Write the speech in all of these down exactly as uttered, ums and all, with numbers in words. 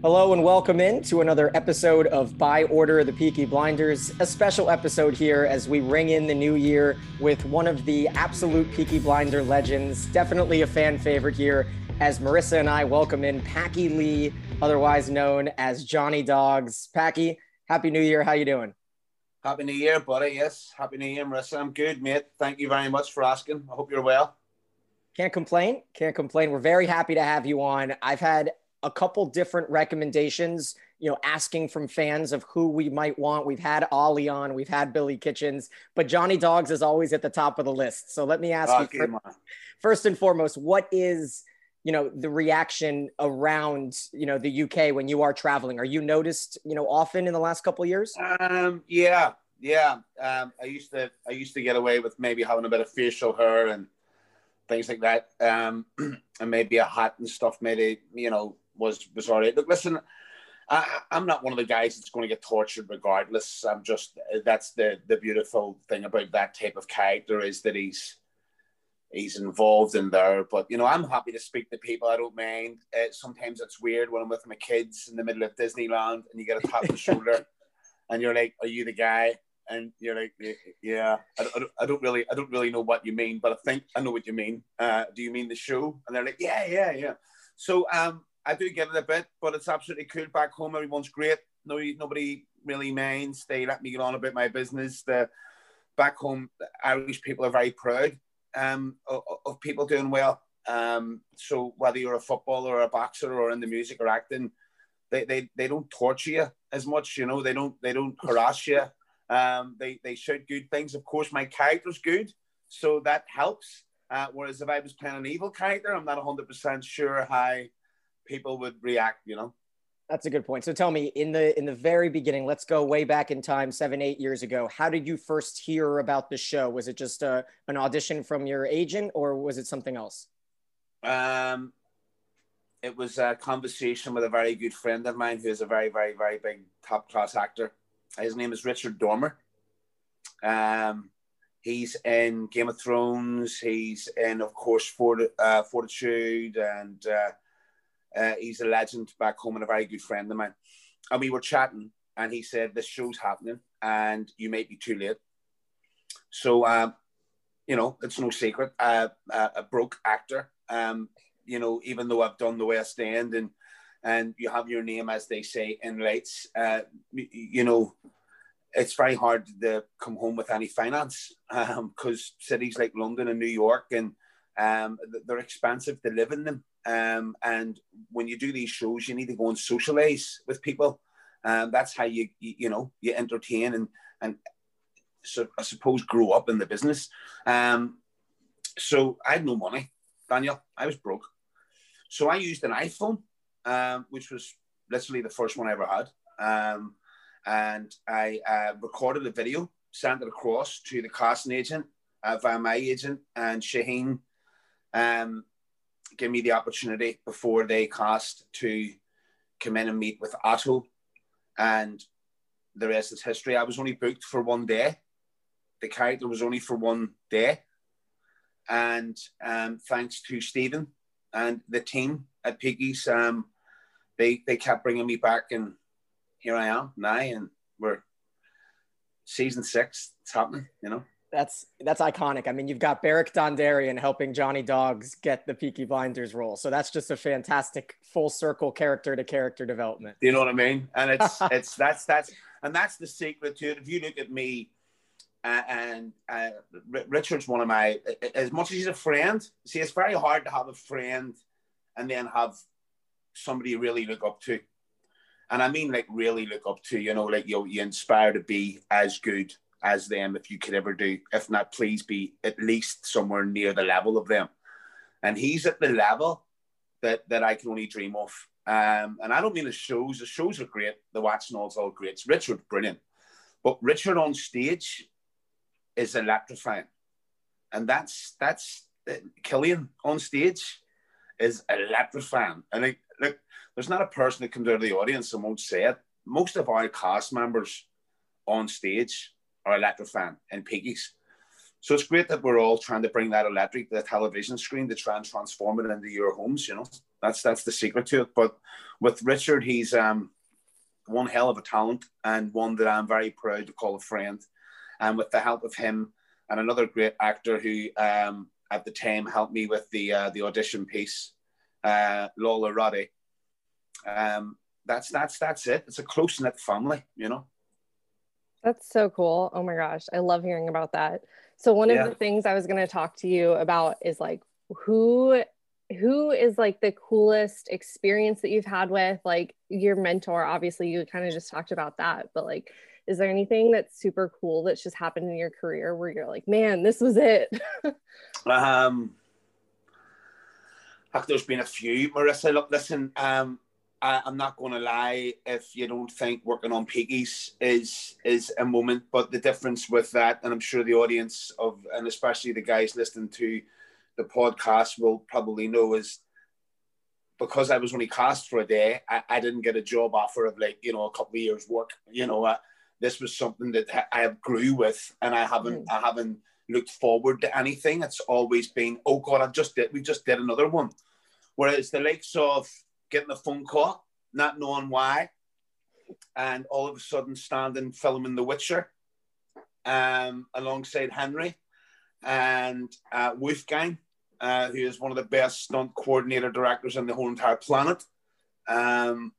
Hello and welcome in to another episode of By Order of the Peaky Blinders, a special episode here as we ring in the new year with one of the absolute Peaky Blinder legends, definitely a fan favorite here, as Marissa and I welcome in Packy Lee, otherwise known as Johnny Dogs. Packy, Happy New Year. How you doing? Happy New Year, buddy. Yes, Happy New Year, Marissa. I'm good, mate. Thank you very much for asking. I hope you're well. Can't complain. Can't complain. We're very happy to have you on. I've had a couple different recommendations, you know, asking from fans of who we might want. We've had Ollie on, we've had Billy Kitchens, but Johnny Dogs is always at the top of the list. So let me ask okay, you first, first and foremost, what is, you know, the reaction around, you know, the U K when you are traveling? Are you noticed, you know, often in the last couple of years? Um, yeah, yeah. Um, I used to, I used to get away with maybe having a bit of facial hair and things like that, um, and maybe a hat and stuff. Maybe, you know, was was all right. Look, listen, I, I'm not one of the guys that's going to get tortured regardless. I'm just that's the the beautiful thing about that type of character is that he's he's involved in there. But you know, I'm happy to speak to people. I don't mind. Uh, sometimes it's weird when I'm with my kids in the middle of Disneyland and you get a tap on the shoulder, and you're like, "Are you the guy?" And you're like, yeah, I don't, I don't really, I don't really know what you mean, but I think I know what you mean. Uh, do you mean the show? And they're like, yeah, yeah, yeah. So um, I do get it a bit, but it's absolutely cool back home. Everyone's great. No, nobody really minds. They let me get on about my business. The back home the Irish people are very proud um, of, of people doing well. Um, so whether you're a footballer or a boxer or in the music or acting, they they they don't torture you as much. You know, they don't they don't harass you. Um, they, they shout good things. Of course, my character's good, so that helps. Uh, whereas if I was playing an evil character, I'm not one hundred percent sure how people would react, you know? That's a good point. So tell me, in the in the very beginning, let's go way back in time, seven, eight years ago, how did you first hear about the show? Was it just a, an audition from your agent, or was it something else? Um, it was a conversation with a very good friend of mine who is a very, very, very big top-class actor. His name is Richard Dormer. Um, he's in Game of Thrones. He's in, of course, Fort, uh, Fortitude. And uh, uh, he's a legend back home and a very good friend of mine. And we were chatting and he said, this show's happening and you might be too late. So, uh, you know, it's no secret. Uh, uh, a broke actor, um, you know, even though I've done the West End and and you have your name, as they say, in lights, uh, you know, it's very hard to come home with any finance because um, cities like London and New York, and um, they're expensive to live in them. Um, and when you do these shows, you need to go and socialize with people. Um, that's how you, you know, you entertain and, and so I suppose grow up in the business. Um, so I had no money, Daniel. I was broke. So I used an iPhone. Um, which was literally the first one I ever had. Um, and I uh, recorded a video, sent it across to the casting agent, uh, via my agent, and Shaheen um, gave me the opportunity before they cast to come in and meet with Otto, and the rest is history. I was only booked for one day. The character was only for one day. And um, thanks to Steven and the team at Piggy's, um, They, they kept bringing me back, and here I am now, and we're season six. It's happening, you know. That's that's iconic. I mean, you've got Beric Dondarrion helping Johnny Dogs get the Peaky Blinders role. So that's just a fantastic full circle character to character development. You know what I mean? And it's it's that's that's and that's the secret to it. If you look at me, uh, and uh, Richard's one of my, as much as he's a friend. See, it's very hard to have a friend and then have somebody you really look up to. And I mean, like, really look up to, you know, like you you inspire to be as good as them if you could ever do. If not, please be at least somewhere near the level of them. And he's at the level that that I can only dream of. Um, and I don't mean the shows. The shows are great. The watch and all's all great. It's Richard, brilliant. But Richard on stage is electrifying. And that's, that's uh, Cillian on stage is electrifying. And I Look, there's not a person that comes out of the audience and won't say it. Most of our cast members on stage are electrofan and Peakies. So it's great that we're all trying to bring that electric to the television screen to try and transform it into your homes, you know. That's that's the secret to it. But with Richard, he's um, one hell of a talent and one that I'm very proud to call a friend. And with the help of him and another great actor who um, at the time helped me with the uh, the audition piece, uh, Lola Roddy, um, that's, that's, that's it. It's a close-knit family, you know. That's so cool. Oh my gosh. I love hearing about that. So one yeah. of the things I was going to talk to you about is like, who, who is like the coolest experience that you've had with like your mentor? Obviously you kind of just talked about that, but like, is there anything that's super cool that's just happened in your career where you're like, man, this was it? um, there's been a few, Marissa. Look, listen, um, I, I'm not going to lie if you don't think working on Peaky's is is a moment, but the difference with that, and I'm sure the audience of, and especially the guys listening to the podcast will probably know, is because I was only cast for a day, I, I didn't get a job offer of like, you know, a couple of years work. You know, uh, this was something that I grew with, and I haven't, mm. I haven't looked forward to anything. It's always been, oh God, I've just did, we just did another one. Whereas the likes of getting a phone call, not knowing why, and all of a sudden standing filming The Witcher um, alongside Henry and uh, Wolfgang, uh, who is one of the best stunt coordinator directors on the whole entire planet. Um,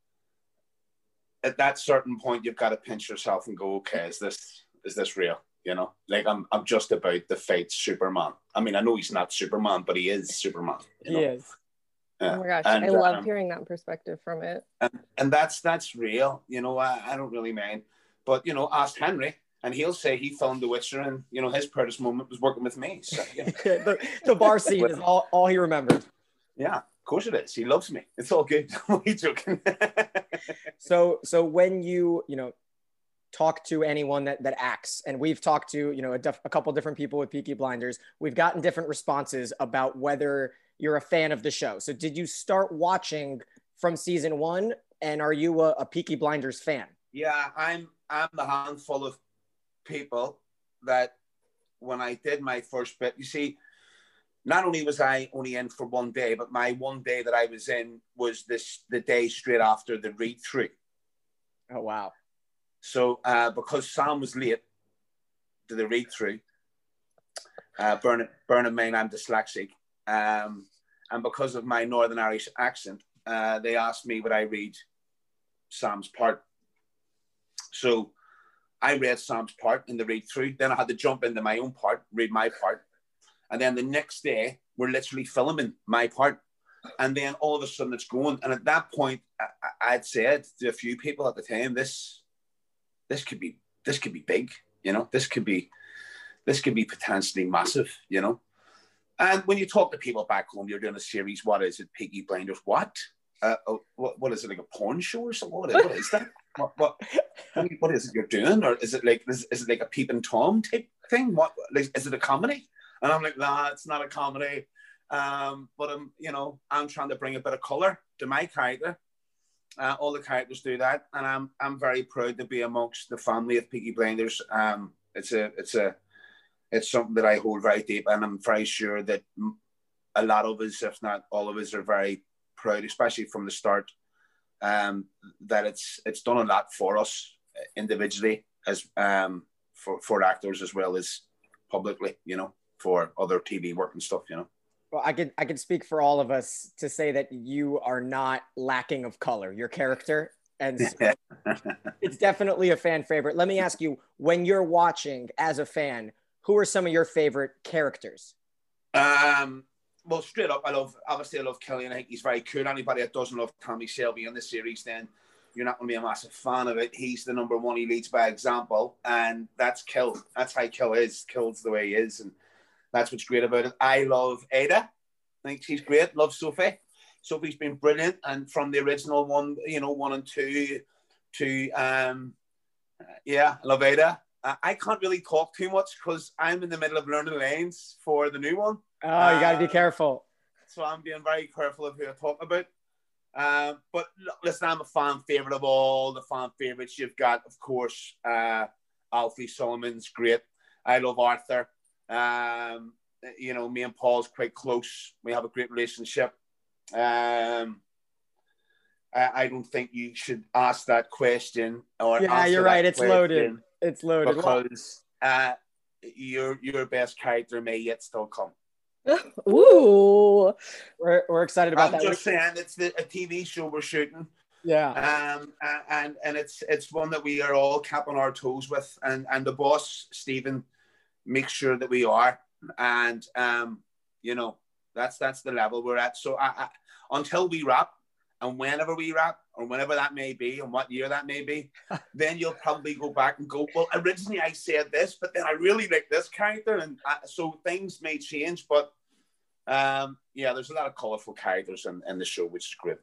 at that certain point, you've got to pinch yourself and go, okay, is this is this real? You know, like I'm I'm just about to fight Superman. I mean, I know he's not Superman, but he is Superman. You know? He is. Yeah. Oh my gosh, and, I love um, hearing that perspective from it. And, and that's that's real, you know, I, I don't really mind. But, you know, ask Henry, and he'll say he filmed The Witcher, and, you know, his proudest moment was working with me. So, you know. the, the bar scene is all, all he remembered. Yeah, of course it is. He loves me. It's all good. What are you joking? so, so when you, you know, talk to anyone that, that acts, and we've talked to, you know, a, def- a couple different people with Peaky Blinders, we've gotten different responses about whether you're a fan of the show. So did you start watching from season one, and are you a, a Peaky Blinders fan? Yeah, I'm I'm the handful of people that when I did my first bit, you see, not only was I only in for one day, but my one day that I was in was this the day straight after the read through. Oh, wow. So uh, because Sam was late to the read through, uh, burn it, burn it, man, I'm dyslexic. Um, and because of my Northern Irish accent, uh, they asked me would I read Sam's part. So I read Sam's part in the read through. Then I had to jump into my own part, read my part. And then the next day, we're literally filming my part. And then all of a sudden it's going. And at that point, I- I'd said to a few people at the time, this, this could be, this could be big, you know, this could be, this could be potentially massive, you know. And when you talk to people back home, you're doing a series, what is it, Peaky Blinders, what? Uh, what? What is it, like a porn show or something? What is, what is that? What, what, what is it you're doing? Or is it like is, is it like a Peep and Tom type thing? What, like, is it a comedy? And I'm like, nah, it's not a comedy. Um, but I'm, you know, I'm trying to bring a bit of colour to my character. Uh, all the characters do that. And I'm I'm very proud to be amongst the family of Peaky Blinders. Um, it's a it's a... It's something that I hold very deep, and I'm very sure that a lot of us, if not all of us, are very proud, especially from the start, um, that it's it's done a lot for us individually, as um, for for actors as well as publicly, you know, for other T V work and stuff, you know. Well, I could I could speak for all of us to say that you are not lacking of color. Your character. And so it's definitely a fan favorite. Let me ask you, when you're watching as a fan, who are some of your favorite characters? Um, well, straight up, I love, obviously I love Cillian. I think he's very cool. Anybody that doesn't love Tommy Shelby in the series, then you're not going to be a massive fan of it. He's the number one. He leads by example, and that's Kill. That's how Kill is. Kill's the way he is, and that's what's great about it. I love Ada. I think she's great. Love Sophie. Sophie's been brilliant, and from the original one, you know, one and two, to, um, yeah, I love Ada. Uh, I can't really talk too much because I'm in the middle of learning lanes for the new one. Oh, you got to uh, be careful. So I'm being very careful of who I talk about. Uh, but listen, I'm a fan favorite of all the fan favorites. You've got, of course, uh, Alfie Solomons, great. I love Arthur. Um, you know, me and Paul's quite close. We have a great relationship. Um, I, I don't think you should ask that question. Or yeah, you're right. It's loaded. It's loaded. Because uh, your your best character may yet still come. Ooh, we're we're excited about I'm that. I'm just saying, it's the, a T V show we're shooting. Yeah. Um, and and it's it's one that we are all capping our toes with, and and the boss Steven makes sure that we are, and um, you know, that's that's the level we're at. So I, I, until we wrap, and whenever we wrap, or whenever that may be, and what year that may be, then you'll probably go back and go, well, originally I said this, but then I really like this character, and I, so things may change. But um, yeah, there's a lot of colourful characters in, in the show, which is great.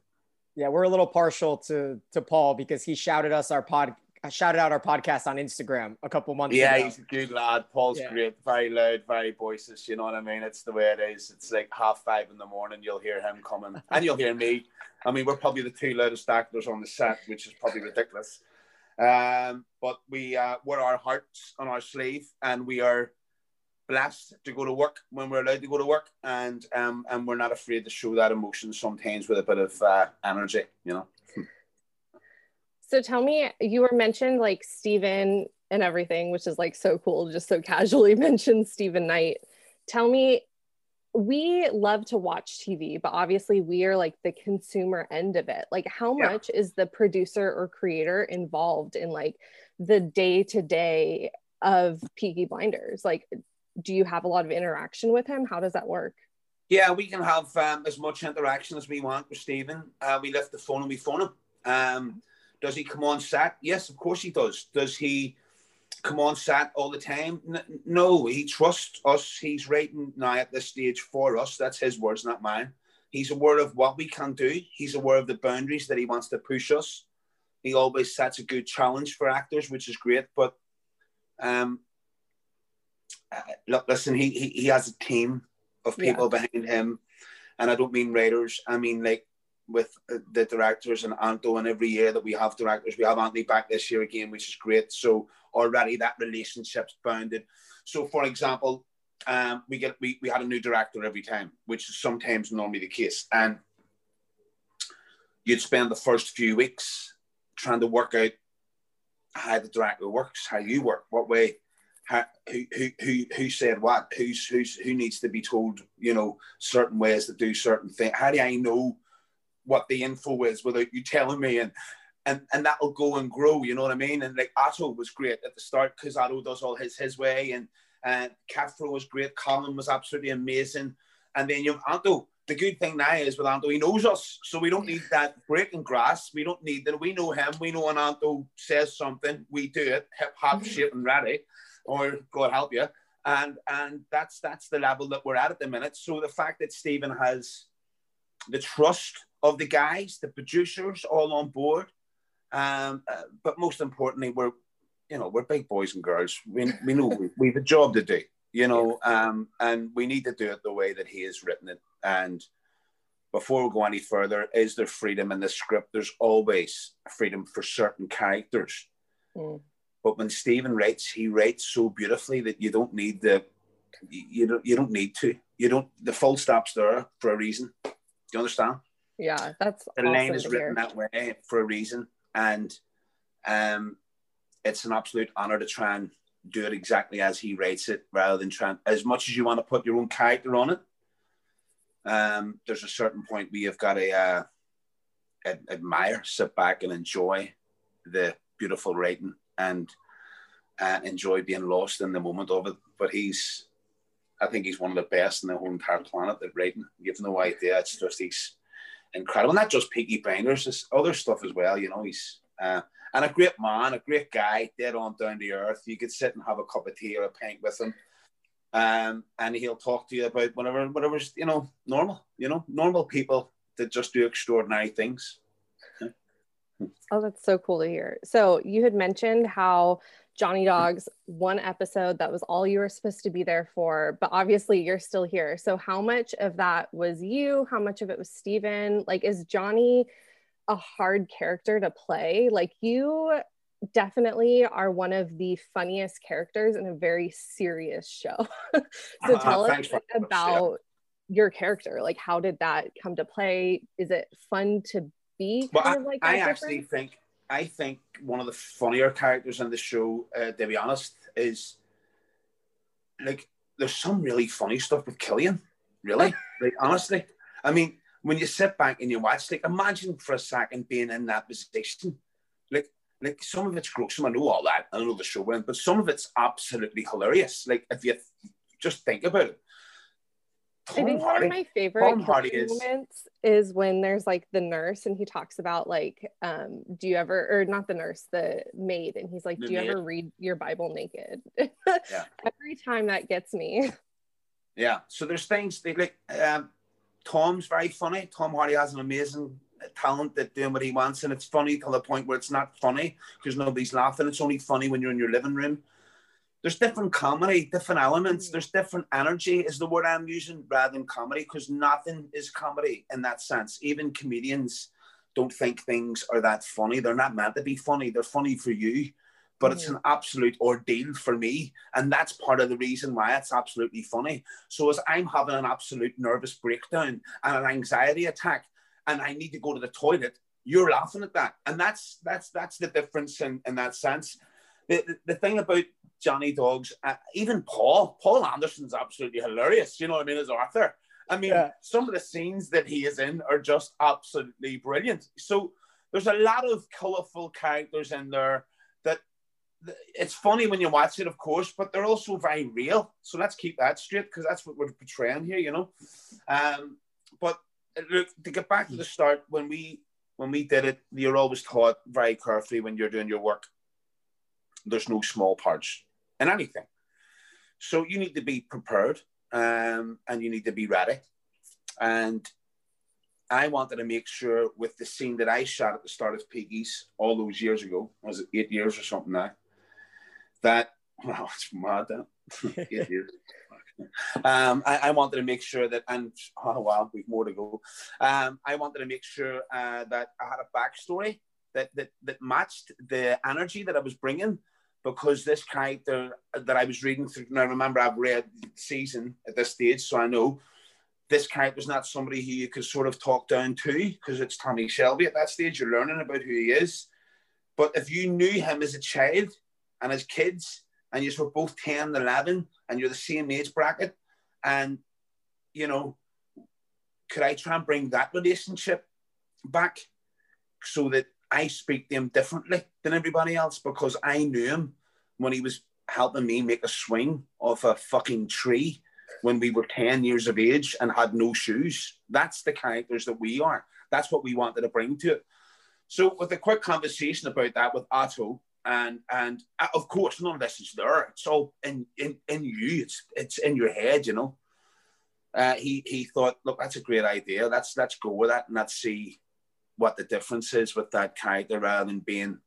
Yeah, we're a little partial to to Paul because he shouted us our pod, shouted out our podcast on Instagram a couple months yeah, ago. Yeah, he's a good lad. Paul's yeah. great, very loud, very boisterous. You know what I mean? It's the way it is. It's like half five in the morning. You'll hear him coming, and you'll hear me. I mean, we're probably the two loudest actors on the set, which is probably ridiculous. Um, but we uh, wear our hearts on our sleeve, and we are blessed to go to work when we're allowed to go to work, and um and we're not afraid to show that emotion sometimes with a bit of uh, energy, you know. So tell me, you were mentioned like Steven and everything, which is like so cool, just so casually mentioned Steven Knight. Tell me, we love to watch T V, but obviously we are like the consumer end of it. Like how yeah. much is the producer or creator involved in like the day-to-day of Peaky Blinders? Like, do you have a lot of interaction with him? How does that work? Yeah, we can have um, as much interaction as we want with Steven. Uh, we lift the phone and we phone him. Um, does he come on set? Yes, of course he does. Does he come on set all the time? N- no, he trusts us. He's writing now at this stage for us. That's his words, not mine. He's aware of what we can do. He's aware of the boundaries that he wants to push us. He always sets a good challenge for actors, which is great. But... Um, Uh, look, listen, he, he he has a team of people yeah. behind him, and I don't mean writers. I mean, like, with uh, the directors and Anto, and every year that we have directors, we have Anthony back this year again, which is great. So already that relationship's bounded. So, for example, um, we get we, we had a new director every time, which is sometimes normally the case. And you'd spend the first few weeks trying to work out how the director works, how you work, what way... How, who who who said what? Who's who's who needs to be told? You know, certain ways to do certain things. How do I know what the info is without you telling me? And and and that'll go and grow. You know what I mean? And like Otto was great at the start because Otto does all his his way, and and Cathro was great. Colin was absolutely amazing, and then you have Anto. The good thing now is with Anto, he knows us, so we don't need that breaking grass. We don't need that. We know him. We know when Anto says something, we do it. Hip hop, shape, and ratty. Or God help you, and and that's that's the level that we're at at the minute. So the fact that Steven has the trust of the guys, the producers, all on board, um, uh, but most importantly, we're you know we're big boys and girls. We we know we, we've a job to do, you know, um, and we need to do it the way that he has written it. And before we go any further, is there freedom in the script? There's always freedom for certain characters. Mm. But when Steven writes, he writes so beautifully that you don't need the, you don't, you don't need to, you don't, the full stop's there for a reason. Do you understand? Yeah, that's The awesome line is written hear. that way for a reason. And um, it's an absolute honor to try and do it exactly as he writes it, rather than trying, as much as you want to put your own character on it, um, there's a certain point where you've got to uh, ad- admire, sit back and enjoy the beautiful writing. And uh, enjoy being lost in the moment of it. But he's, I think he's one of the best in the whole entire planet at writing. You have no idea. It's just, he's incredible. Not just Peaky Blinders, there's other stuff as well. You know, he's, uh, and a great man, a great guy, dead on down to earth. You could sit and have a cup of tea or a pint with him. Um, and he'll talk to you about whatever, whatever's, you know, normal, you know, normal people that just do extraordinary things. Oh, that's so cool to hear. So you had mentioned how Johnny Dogs, one episode, that was all you were supposed to be there for, but obviously you're still here. So how much of that was you? How much of it was Steven? Like, is Johnny a hard character to play? Like, you definitely are one of the funniest characters in a very serious show. So uh, tell us about yeah. your character. Like, how did that come to play? Is it fun to be well, kind I, of like I actually different? think I think one of the funnier characters in the show, uh, to be honest, is like there's some really funny stuff with Cillian. Really, like honestly, I mean, when you sit back and you watch, like, imagine for a second being in that position. Like, like some of it's gruesome. I know all that. I know the show went, but some of it's absolutely hilarious. Like, if you th- just think about it. Tom I think Hardy, one of my favorite moments is, is when there's like the nurse and he talks about like, um, do you ever, or not the nurse, the maid, and he's like, do you maid. ever read your Bible naked? Yeah. Every time that gets me. Yeah. So there's things they like. Um, Tom's very funny. Tom Hardy has an amazing talent at doing what he wants, and it's funny to the point where it's not funny because nobody's laughing. It's only funny when you're in your living room. There's different comedy, different elements. There's different energy is the word I'm using rather than comedy, because nothing is comedy in that sense. Even comedians don't think things are that funny. They're not meant to be funny. They're funny for you, but mm-hmm. it's an absolute ordeal for me. And that's part of the reason why it's absolutely funny. So as I'm having an absolute nervous breakdown and an anxiety attack and I need to go to the toilet, you're laughing at that. And that's that's that's the difference in, in that sense. The, the, the thing about Johnny Dogs, uh, even Paul, Paul Anderson's absolutely hilarious, you know what I mean, as Arthur. I mean, yeah. some of the scenes that he is in are just absolutely brilliant. So there's a lot of colourful characters in there that it's funny when you watch it, of course, but they're also very real. So let's keep that straight, because that's what we're portraying here, you know. Um, but look, to get back to the start, when we when we did it, you're always taught very carefully when you're doing your work, there's no small parts in anything. So you need to be prepared um, and you need to be ready. And I wanted to make sure with the scene that I shot at the start of Piggies all those years ago, was it eight years or something now, that, wow, it's mad that, eight years. Um, I, I wanted to make sure that, and oh wow, we've more to go. Um, I wanted to make sure uh, that I had a backstory that, that, that matched the energy that I was bringing, because this character that I was reading through, now remember I've read the season at this stage, so I know this character's not somebody who you could sort of talk down to, because it's Tommy Shelby at that stage, you're learning about who he is. But if you knew him as a child and as kids, and you were both ten and eleven, and you're the same age bracket, and, you know, could I try and bring that relationship back so that I speak to him differently than everybody else, because I knew him when he was helping me make a swing off a fucking tree when we were ten years of age and had no shoes. That's the characters that we are. That's what we wanted to bring to it. So with a quick conversation about that with Otto, and and of course, none of this is there. It's all in, in, in you. It's it's in your head, you know. Uh, he he thought, look, that's a great idea. Let's, let's go with that and let's see what the difference is with that character, rather than being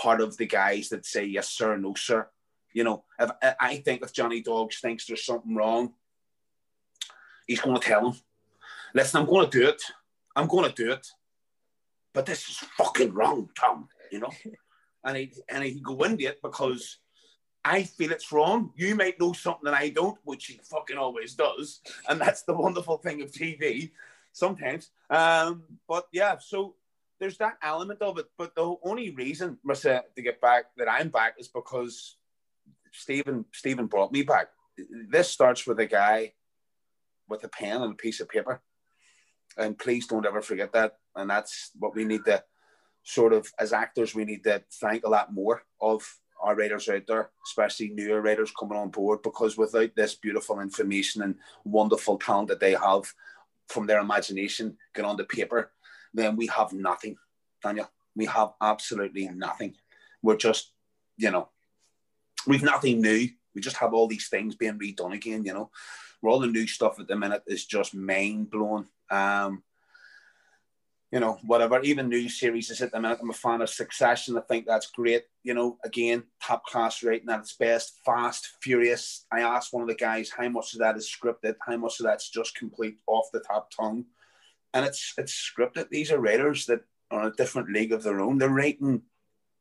part of the guys that say yes sir, no sir. You know, if, I think if Johnny Dogs thinks there's something wrong, he's going to tell him, listen, I'm going to do it. I'm going to do it. But this is fucking wrong, Tom, you know? And he and he go into it because I feel it's wrong. You might know something that I don't, which he fucking always does. And that's the wonderful thing of T V. Sometimes, um, but yeah, so there's that element of it. But the only reason, Marissa, to get back that I'm back is because Stephen Stephen brought me back. This starts with a guy with a pen and a piece of paper, and please don't ever forget that. And that's what we need to sort of, as actors, we need to thank a lot more of our writers out there, especially newer writers coming on board, because without this beautiful information and wonderful talent that they have from their imagination, get on the paper, then we have nothing, Daniel. We have absolutely nothing. We're just, you know, we've nothing new. We just have all these things being redone again, you know. Where all the new stuff at the minute is just mind-blowing. Um, you know, whatever, even new series is at the minute. I'm a fan of Succession. I think that's great. You know, again, top class writing at its best, fast, furious. I asked one of the guys how much of that is scripted, how much of that's just complete off the top tongue. And it's it's scripted. These are writers that are in a different league of their own. They're writing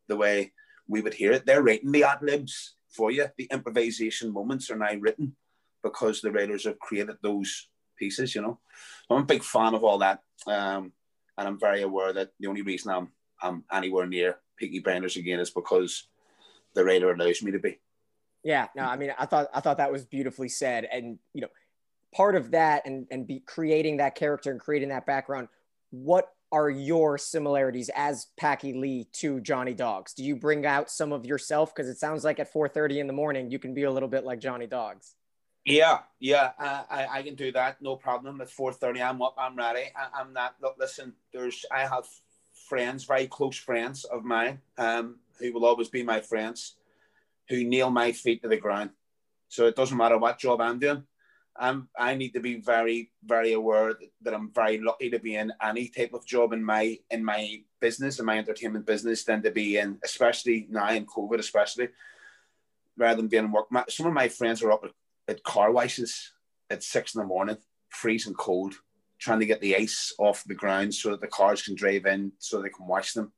the way we would hear it. They're writing the ad-libs for you. The improvisation moments are now written because the writers have created those pieces, you know. I'm a big fan of all that. Um, and I'm very aware that the only reason I'm, I'm anywhere near Peaky Blinders again is because the writer allows me to be. Yeah, no, I mean, I thought I thought that was beautifully said. And, you know, part of that and, and be creating that character and creating that background, what are your similarities as Packy Lee to Johnny Dogs? Do you bring out some of yourself? Because it sounds like at four thirty in the morning, you can be a little bit like Johnny Dogs. Yeah, yeah, uh, I, I can do that. No problem. At four thirty, I'm up, I'm ready. I, I'm not, look, listen, there's, I have friends, very close friends of mine, um, who will always be my friends, who nail my feet to the ground. So it doesn't matter what job I'm doing. I'm, I need to be very, very aware that I'm very lucky to be in any type of job in my in my business, in my entertainment business, than to be in, especially now in COVID, especially, rather than being in work. My, some of my friends are up at, at car washes at six in the morning, freezing cold, trying to get the ice off the ground so that the cars can drive in, so they can wash them.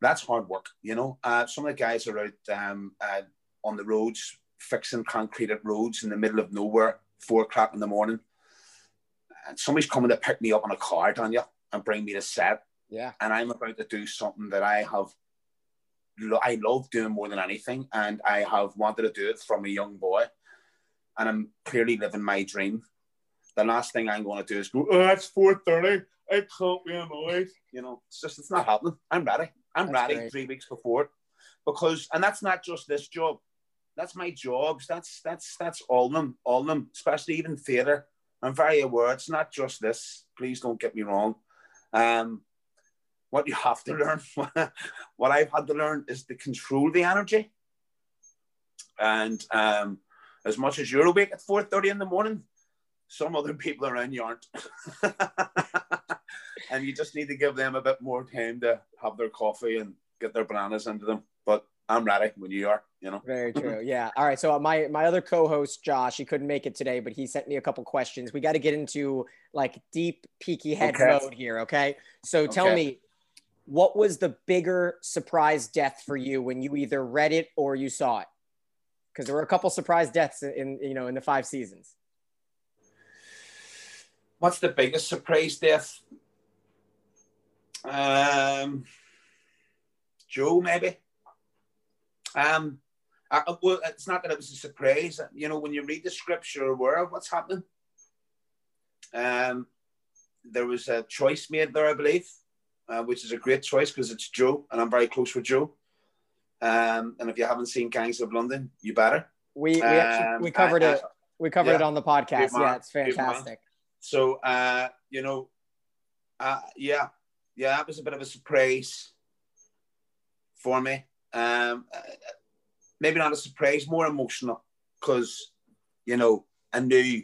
That's hard work, you know. Uh, some of the guys are out um, uh, on the roads, fixing concreted roads in the middle of nowhere, four o'clock in the morning, and somebody's coming to pick me up on a car, Daniel, and bring me to set. Yeah. And I'm about to do something that I have, I love doing more than anything, and I have wanted to do it from a young boy, and I'm clearly living my dream. The last thing I'm going to do is go, oh, it's four thirty, I can't be annoyed. You know, it's just, it's not happening. I'm ready. I'm that's ready great. Three weeks before, because, and that's not just this job. That's my jobs. That's that's that's all of them, all of them, especially even theatre. I'm very aware it's not just this. Please don't get me wrong. Um, what you have to learn, what I've had to learn, is to control the energy. And um, as much as you're awake at four thirty in the morning, some other people around you aren't. And you just need to give them a bit more time to have their coffee and get their bananas into them. But I'm ready when you are, you know. Very true. Yeah. All right. So my, my other co-host, Josh, he couldn't make it today, but he sent me a couple questions. We got to get into like deep Peaky head okay. mode here. Okay. So tell okay. me, what was the bigger surprise death for you when you either read it or you saw it? Because there were a couple surprise deaths in, you know, in the five seasons. What's the biggest surprise death? Um, Joe, maybe. Um, I, well, it's not that it was a surprise. You know, when you read the script, you're aware of what's happening. Um, there was a choice made there, I believe, uh, which is a great choice because it's Joe, and I'm very close with Joe. Um, and if you haven't seen Gangs of London, you better. We we, um, actually, we covered I, I, it. We covered yeah, it on the podcast. Yeah, it's fantastic. So uh, you know, uh, yeah, yeah, that was a bit of a surprise for me. Um, maybe not a surprise, more emotional, because, you know, I knew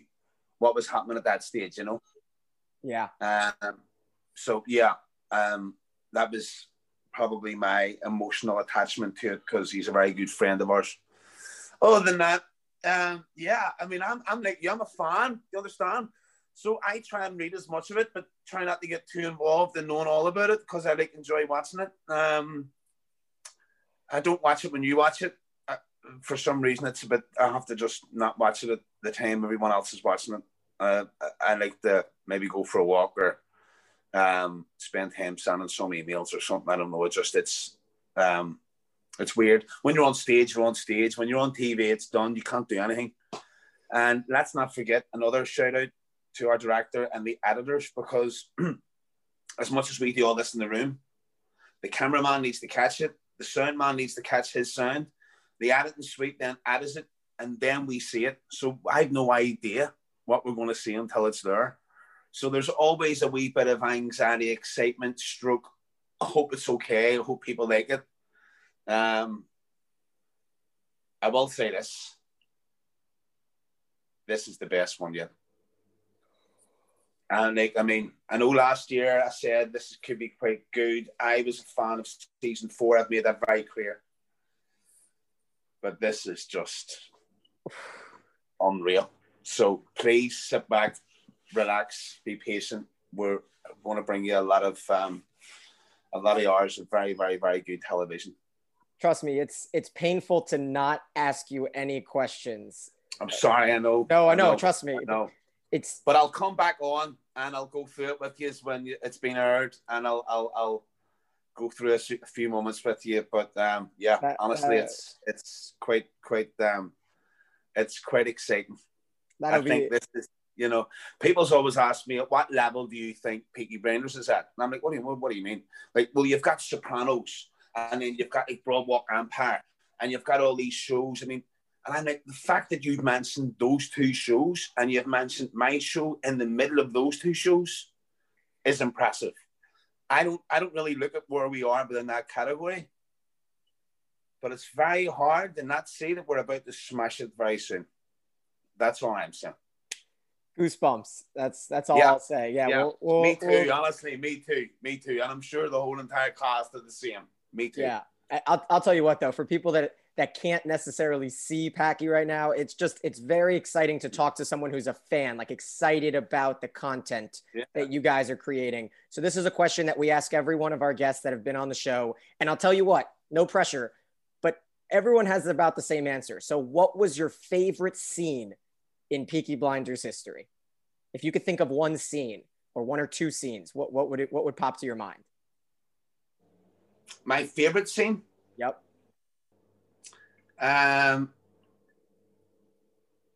what was happening at that stage, you know? Yeah. Um, so, yeah, um, that was probably my emotional attachment to it, because he's a very good friend of ours. Other than that, um, yeah, I mean, I'm, I'm like you, I'm a fan, you understand? So I try and read as much of it, but try not to get too involved in knowing all about it, because I like enjoy watching it. Um, I don't watch it when you watch it. I, for some reason, it's a bit, I have to just not watch it at the time everyone else is watching it. Uh, I, I like to maybe go for a walk or um, spend time sending some emails or something. I don't know. It just, it's um, it's weird. When you're on stage, you're on stage. When you're on T V, it's done. You can't do anything. And let's not forget another shout out to our director and the editors, because as much as we do all this in the room, the cameraman needs to catch it. The sound man needs to catch his sound. The editing suite then edits it, and then we see it. So I have no idea what we're going to see until it's there. So there's always a wee bit of anxiety, excitement, stroke. I hope it's okay. I hope people like it. Um, I will say this. This is the best one yet. And like, I mean, I know last year I said this could be quite good. I was a fan of season four. I've made that very clear. But this is just unreal. So please sit back, relax, be patient. We're going to bring you a lot of um, a lot of hours of very, very, very good television. Trust me, it's it's painful to not ask you any questions. I'm sorry, I know. No, I know. I know. Trust me. No, it's. But I'll come back on and I'll go through it with you when it's been aired, and I'll I'll I'll go through a few moments with you. But um, yeah, uh, honestly, uh, it's it's quite quite um, it's quite exciting. I think be... this is, you know, people's always ask me, at what level do you think Peaky Blinders is at? And I'm like, what do you what do you mean? Like, well, you've got Sopranos. And then you've got like Broadwalk Empire, and you've got all these shows. I mean, and I'm like, the fact that you've mentioned those two shows and you've mentioned my show in the middle of those two shows is impressive. I don't, I don't really look at where we are within that category, but it's very hard to not say that we're about to smash it very soon. That's all I'm saying. Goosebumps. That's that's all yeah. I'll say. Yeah, yeah. We'll, we'll, me too. We'll... Honestly, me too. Me too. And I'm sure the whole entire cast are the same. Me too. Yeah, I'll, I'll tell you what though, for people that that can't necessarily see Packy right now, it's just, it's very exciting to talk to someone who's a fan, like excited about the content yeah. that you guys are creating. So this is a question that we ask every one of our guests that have been on the show. And I'll tell you what, no pressure, but everyone has about the same answer. So what was your favorite scene in Peaky Blinders history? If you could think of one scene or one or two scenes, what, what would it, what would pop to your mind? My favorite scene? Yep. Um,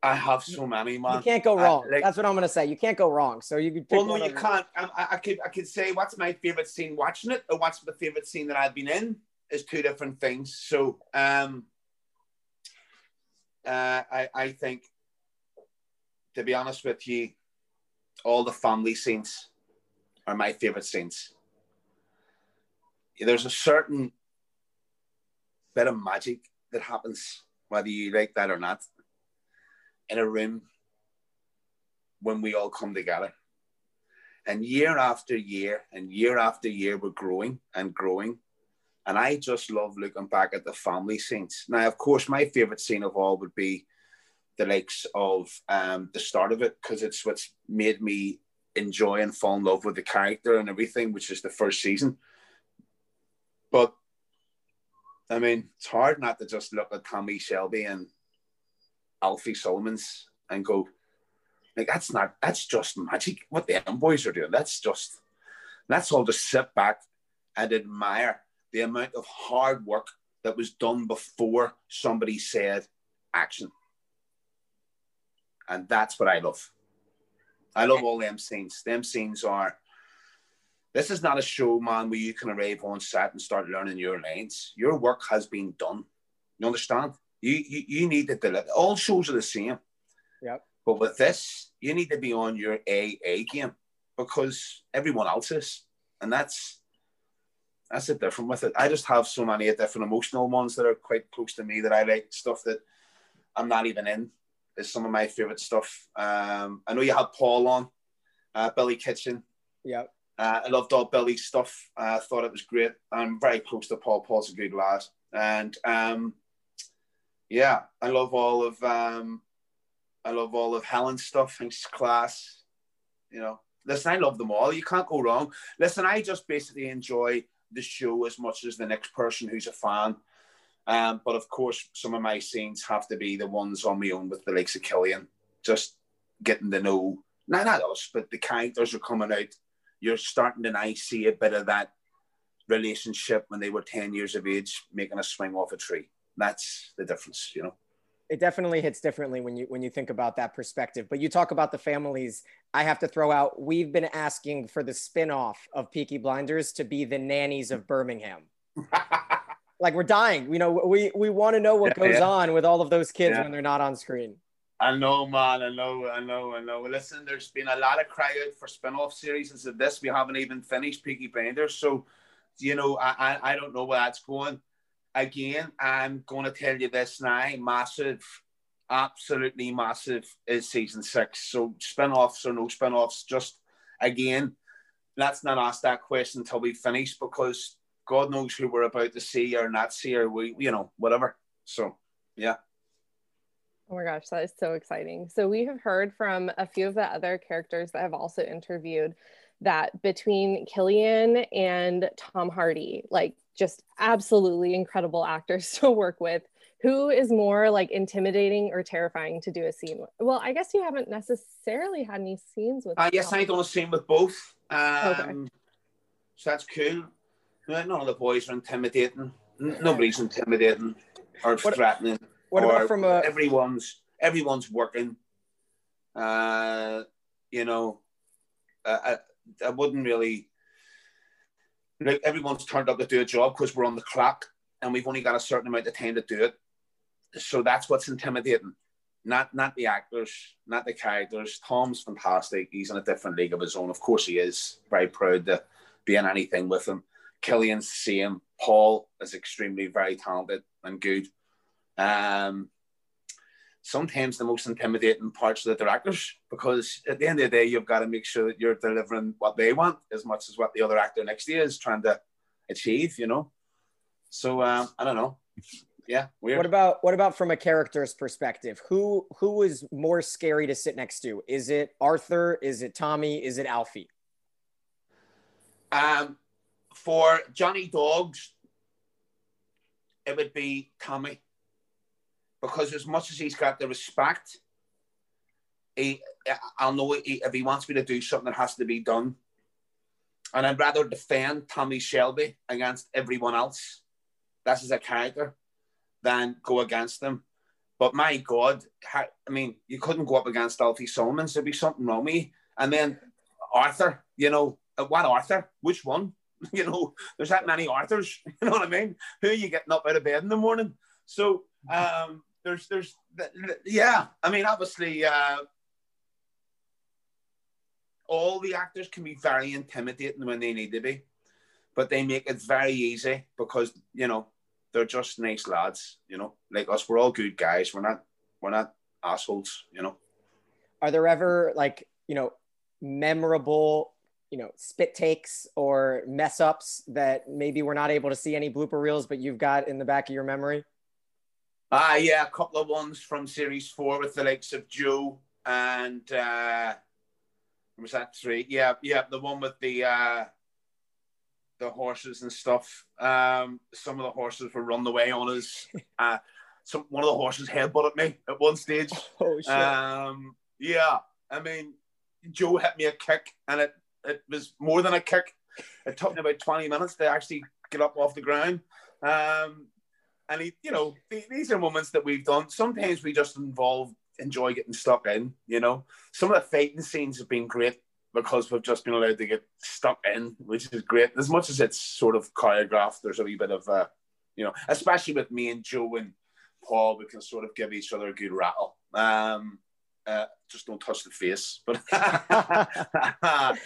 I have so many, man. You can't go wrong. I, like, that's what I'm going to say. You can't go wrong. So you could pick well, no, you can't. I, I, could, I could say what's my favorite scene watching it or what's the favorite scene that I've been in is two different things. So um, uh, I, I think, to be honest with you, all the family scenes are my favorite scenes. There's a certain bit of magic that happens, whether you like that or not, in a room when we all come together. And year after year and year after year, we're growing and growing. And I just love looking back at the family scenes. Now, of course, my favorite scene of all would be the likes of um, the start of it, because it's what's made me enjoy and fall in love with the character and everything, which is the first season. But, I mean, it's hard not to just look at Tommy Shelby and Alfie Solomons and go, like, that's not, that's just magic, what the M boys are doing. That's just, that's all to sit back and admire the amount of hard work that was done before somebody said action. And that's what I love. I love all them scenes. Them scenes are, this is not a show, man, where you can arrive on set and start learning your lines. Your work has been done. You understand? You you, you need to deliver. All shows are the same. Yep. But with this, you need to be on your A A game because everyone else is. And that's that's the difference with it. I just have so many different emotional ones that are quite close to me that I like, stuff that I'm not even in. It's some of my favourite stuff. Um, I know you had Paul on, uh, Billy Kitchen. Yep. Uh, I loved all Billy's stuff. I uh, thought it was great. I'm very close to Paul. Paul's a good lad. And um, yeah, I love all of um, I love all of Helen's stuff. I think she's class. You know, listen, I love them all. You can't go wrong. Listen, I just basically enjoy the show as much as the next person who's a fan. Um, but of course, some of my scenes have to be the ones on my own with the likes of Cillian. Just getting to know, not, not us, but the characters are coming out. You're starting to now see a bit of that relationship when they were ten years of age, making a swing off a tree. That's the difference, you know? It definitely hits differently when you when you think about that perspective. But you talk about the families. I have to throw out, we've been asking for the spinoff of Peaky Blinders to be the Nannies of Birmingham. Like, we're dying. You know, we, we want to know what yeah, goes yeah. on with all of those kids yeah. when they're not on screen. I know, man. I know, I know, I know. Listen, there's been a lot of cry out for spin-off series. And so this, we haven't even finished Peaky Blinders. So, you know, I, I, I don't know where that's going. Again, I'm going to tell you this now. Massive, absolutely massive is season six. So spin-offs or no spin-offs, just, again, let's not ask that question until we finish because God knows who we're about to see or not see or, we, you know, whatever. So, yeah. Oh my gosh, that is so exciting. So we have heard from a few of the other characters that have also interviewed that between Cillian and Tom Hardy, like just absolutely incredible actors to work with. Who is more like intimidating or terrifying to do a scene with? Well, I guess you haven't necessarily had any scenes with. Uh, yes, I've done a scene with both. Um, okay. So that's cool. None of the boys are intimidating. Nobody's intimidating or what, threatening. What or about from a... Everyone's, everyone's working. Uh, you know, I, I wouldn't really... Like, everyone's turned up to do a job because we're on the clock and we've only got a certain amount of time to do it. So that's what's intimidating. Not not the actors, not the characters. Tom's fantastic. He's in a different league of his own. Of course he is. Very proud to be in anything with him. Cillian's the same. Paul is extremely very talented and good. Um, sometimes the most intimidating parts are the actors, because at the end of the day, you've got to make sure that you're delivering what they want as much as what the other actor next to you is trying to achieve, you know? So, um, I don't know. Yeah, weird. What about, what about from a character's perspective? Who, who is more scary to sit next to? Is it Arthur? Is it Tommy? Is it Alfie? Um, for Johnny Dogs, it would be Tommy, because as much as he's got the respect, he, I'll know he, if he wants me to do something, it has to be done. And I'd rather defend Tommy Shelby against everyone else. That's as a character, than go against them. But my God, I mean, you couldn't go up against Alfie Solomons. There'd be something wrong with you. And then Arthur, you know, what Arthur? Which one? You know, there's that many Arthurs, you know what I mean? Who are you getting up out of bed in the morning? So um, there's, there's, yeah, I mean, obviously uh, all the actors can be very intimidating when they need to be, but they make it very easy because, you know, they're just nice lads, you know, like us. We're all good guys. We're not, we're not assholes, you know. Are there ever like, you know, memorable, you know, spit takes or mess ups that maybe we're not able to see any blooper reels, but you've got in the back of your memory? Ah, uh, yeah, a couple of ones from series four with the likes of Joe and uh, was that three? Yeah, yeah, the one with the uh, the horses and stuff. Um, some of the horses were run away on us. uh, some one of the horses headbutted me at one stage. Oh shit! Um, yeah, I mean, Joe hit me a kick, and it. It was more than a kick. It took me about twenty minutes to actually get up off the ground. Um, and, he, you know, th these are moments that we've done. Sometimes we just involve, enjoy getting stuck in, you know. Some of the fighting scenes have been great because we've just been allowed to get stuck in, which is great. As much as it's sort of choreographed, there's a wee bit of, uh, you know, especially with me and Joe and Paul, we can sort of give each other a good rattle. Um Uh, just don't touch the face, but uh,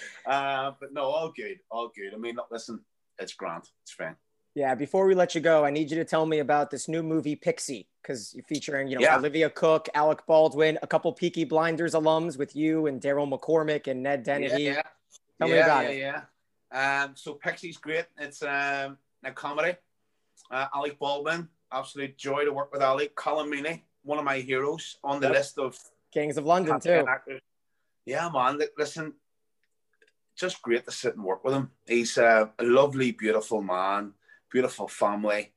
but no, all good, all good. I mean, listen, it's grand, it's fine. Yeah. Before we let you go, I need you to tell me about this new movie Pixie, because you're featuring, you know, yeah. Olivia Cooke, Alec Baldwin, a couple Peaky Blinders alums with you, and Daryl McCormick and Ned Dennehy. Yeah, yeah. Tell yeah, me about yeah, it. Yeah. Um, so Pixie's great. It's um, a comedy. Uh, Alec Baldwin, absolute joy to work with Alec. Colin Meaney, one of my heroes, on the yep. list of Gangs of London too. Yeah, man. Listen, just great to sit and work with him. He's a, a lovely, beautiful man, beautiful family,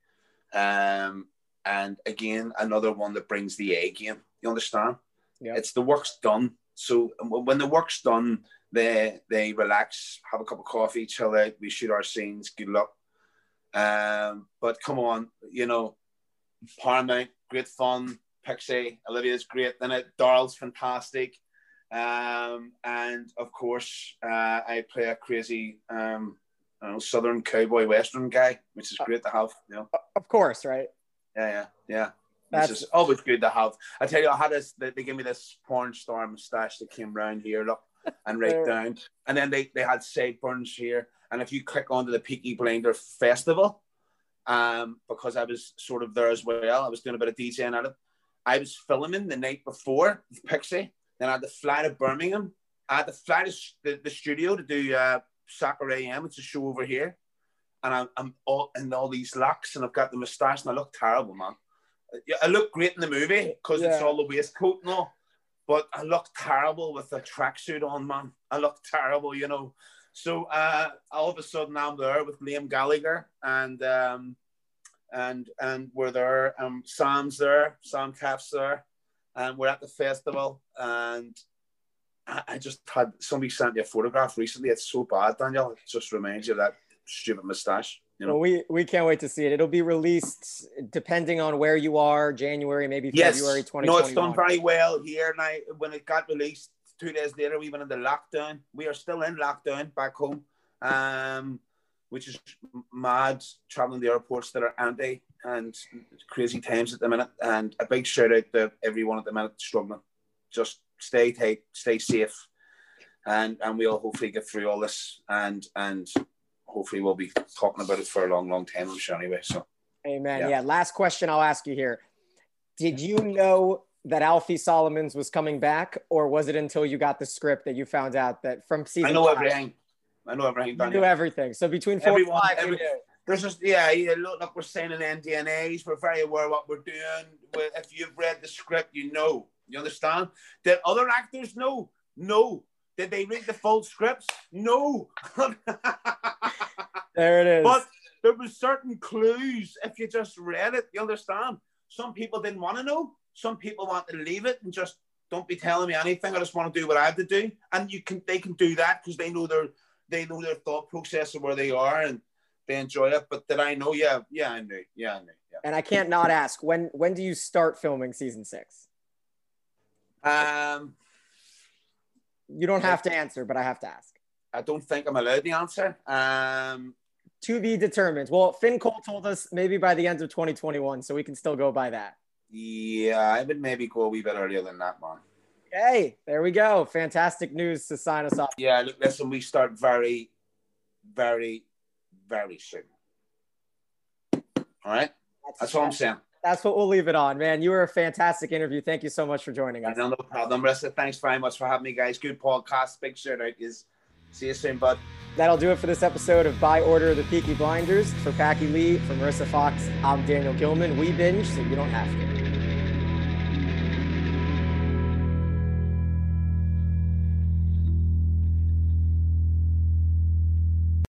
um, and again, another one that brings the A game. You understand? Yeah. It's the work's done. So when the work's done, they they relax, have a cup of coffee, chill out. We shoot our scenes. Good luck. Um, but come on, you know, Paramount, great fun. Pixie, Olivia's great, then it Daryl's fantastic, um, and of course uh, I play a crazy um, I don't know, Southern cowboy Western guy, which is great to have. You know, of course, right? Yeah, yeah, yeah. That's is always good to have. I tell you, I had this. They, they gave me this porn star mustache that came round here, look, and right down, and then they they had sideburns here, and if you click onto the Peaky Blinder Festival, um, because I was sort of there as well, I was doing a bit of DJing at it. I was filming the night before with Pixie, then I had to fly to Birmingham. I had to fly to the, the studio to do uh, Soccer A M, it's a show over here. And I'm, I'm all in all these locks and I've got the moustache and I look terrible, man. I look great in the movie because yeah. it's all the waistcoat and all, but I look terrible with a tracksuit on, man. I look terrible, you know. So uh, all of a sudden I'm there with Liam Gallagher and um, and and we're there. Um, Sam's there, Sam Kef's there, and we're at the festival. And I, I just had somebody sent me a photograph recently. It's so bad, Daniel. It just reminds you of that stupid mustache. You know? Well, we we can't wait to see it. It'll be released depending on where you are, January, maybe yes. February twenty twenty-one. No, it's done very well here. And I, when it got released, two days later, we went into lockdown. We are still in lockdown back home, um, which is mad, traveling the airports that are anti and crazy times at the minute. And a big shout out to everyone at the minute struggling. Just stay tight, stay safe, and and we'll hopefully get through all this. And and hopefully we'll be talking about it for a long, long time, I'm sure, anyway. So, amen. Yeah. yeah. Last question I'll ask you here: did you know that Alfie Solomons was coming back, or was it until you got the script that you found out that from season I know five, everything. I know everything. You knew everything. So between four Everyone, and five, every, you knew. There's just, yeah, yeah, look, like we're signing N D N As. We're very aware of what we're doing. If you've read the script, you know. You understand? Did other actors know? No. Did they read the full scripts? No. There it is. But there were certain clues if you just read it. You understand? Some people didn't want to know. Some people want to leave it and just don't be telling me anything. I just want to do what I have to do, and you can. They can do that because they know their they know their thought process of where they are, and they enjoy it. But did I know? Yeah, yeah, I knew. Yeah, I knew. Yeah. And I can't not ask. When when do you start filming season six? Um, you don't have to answer, but I have to ask. I don't think I'm allowed to answer. Um, to be determined. Well, Finn Cole told us maybe by the end of twenty twenty-one, so we can still go by that. Yeah, I would maybe go a wee bit earlier than that, man. Hey, there we go. Fantastic news to sign us off. Yeah, look, listen, we start very, very, very soon. All right? That's, that's what I'm saying. That's what we'll leave it on, man. You were a fantastic interview. Thank you so much for joining us. No, no problem. Ressa, thanks very much for having me, guys. Good podcast. Big shout out. See you soon, bud. That'll do it for this episode of By Order of the Peaky Blinders. For Packy Lee, from Marissa Fox, I'm Daniel Gilman. We binge so you don't have to.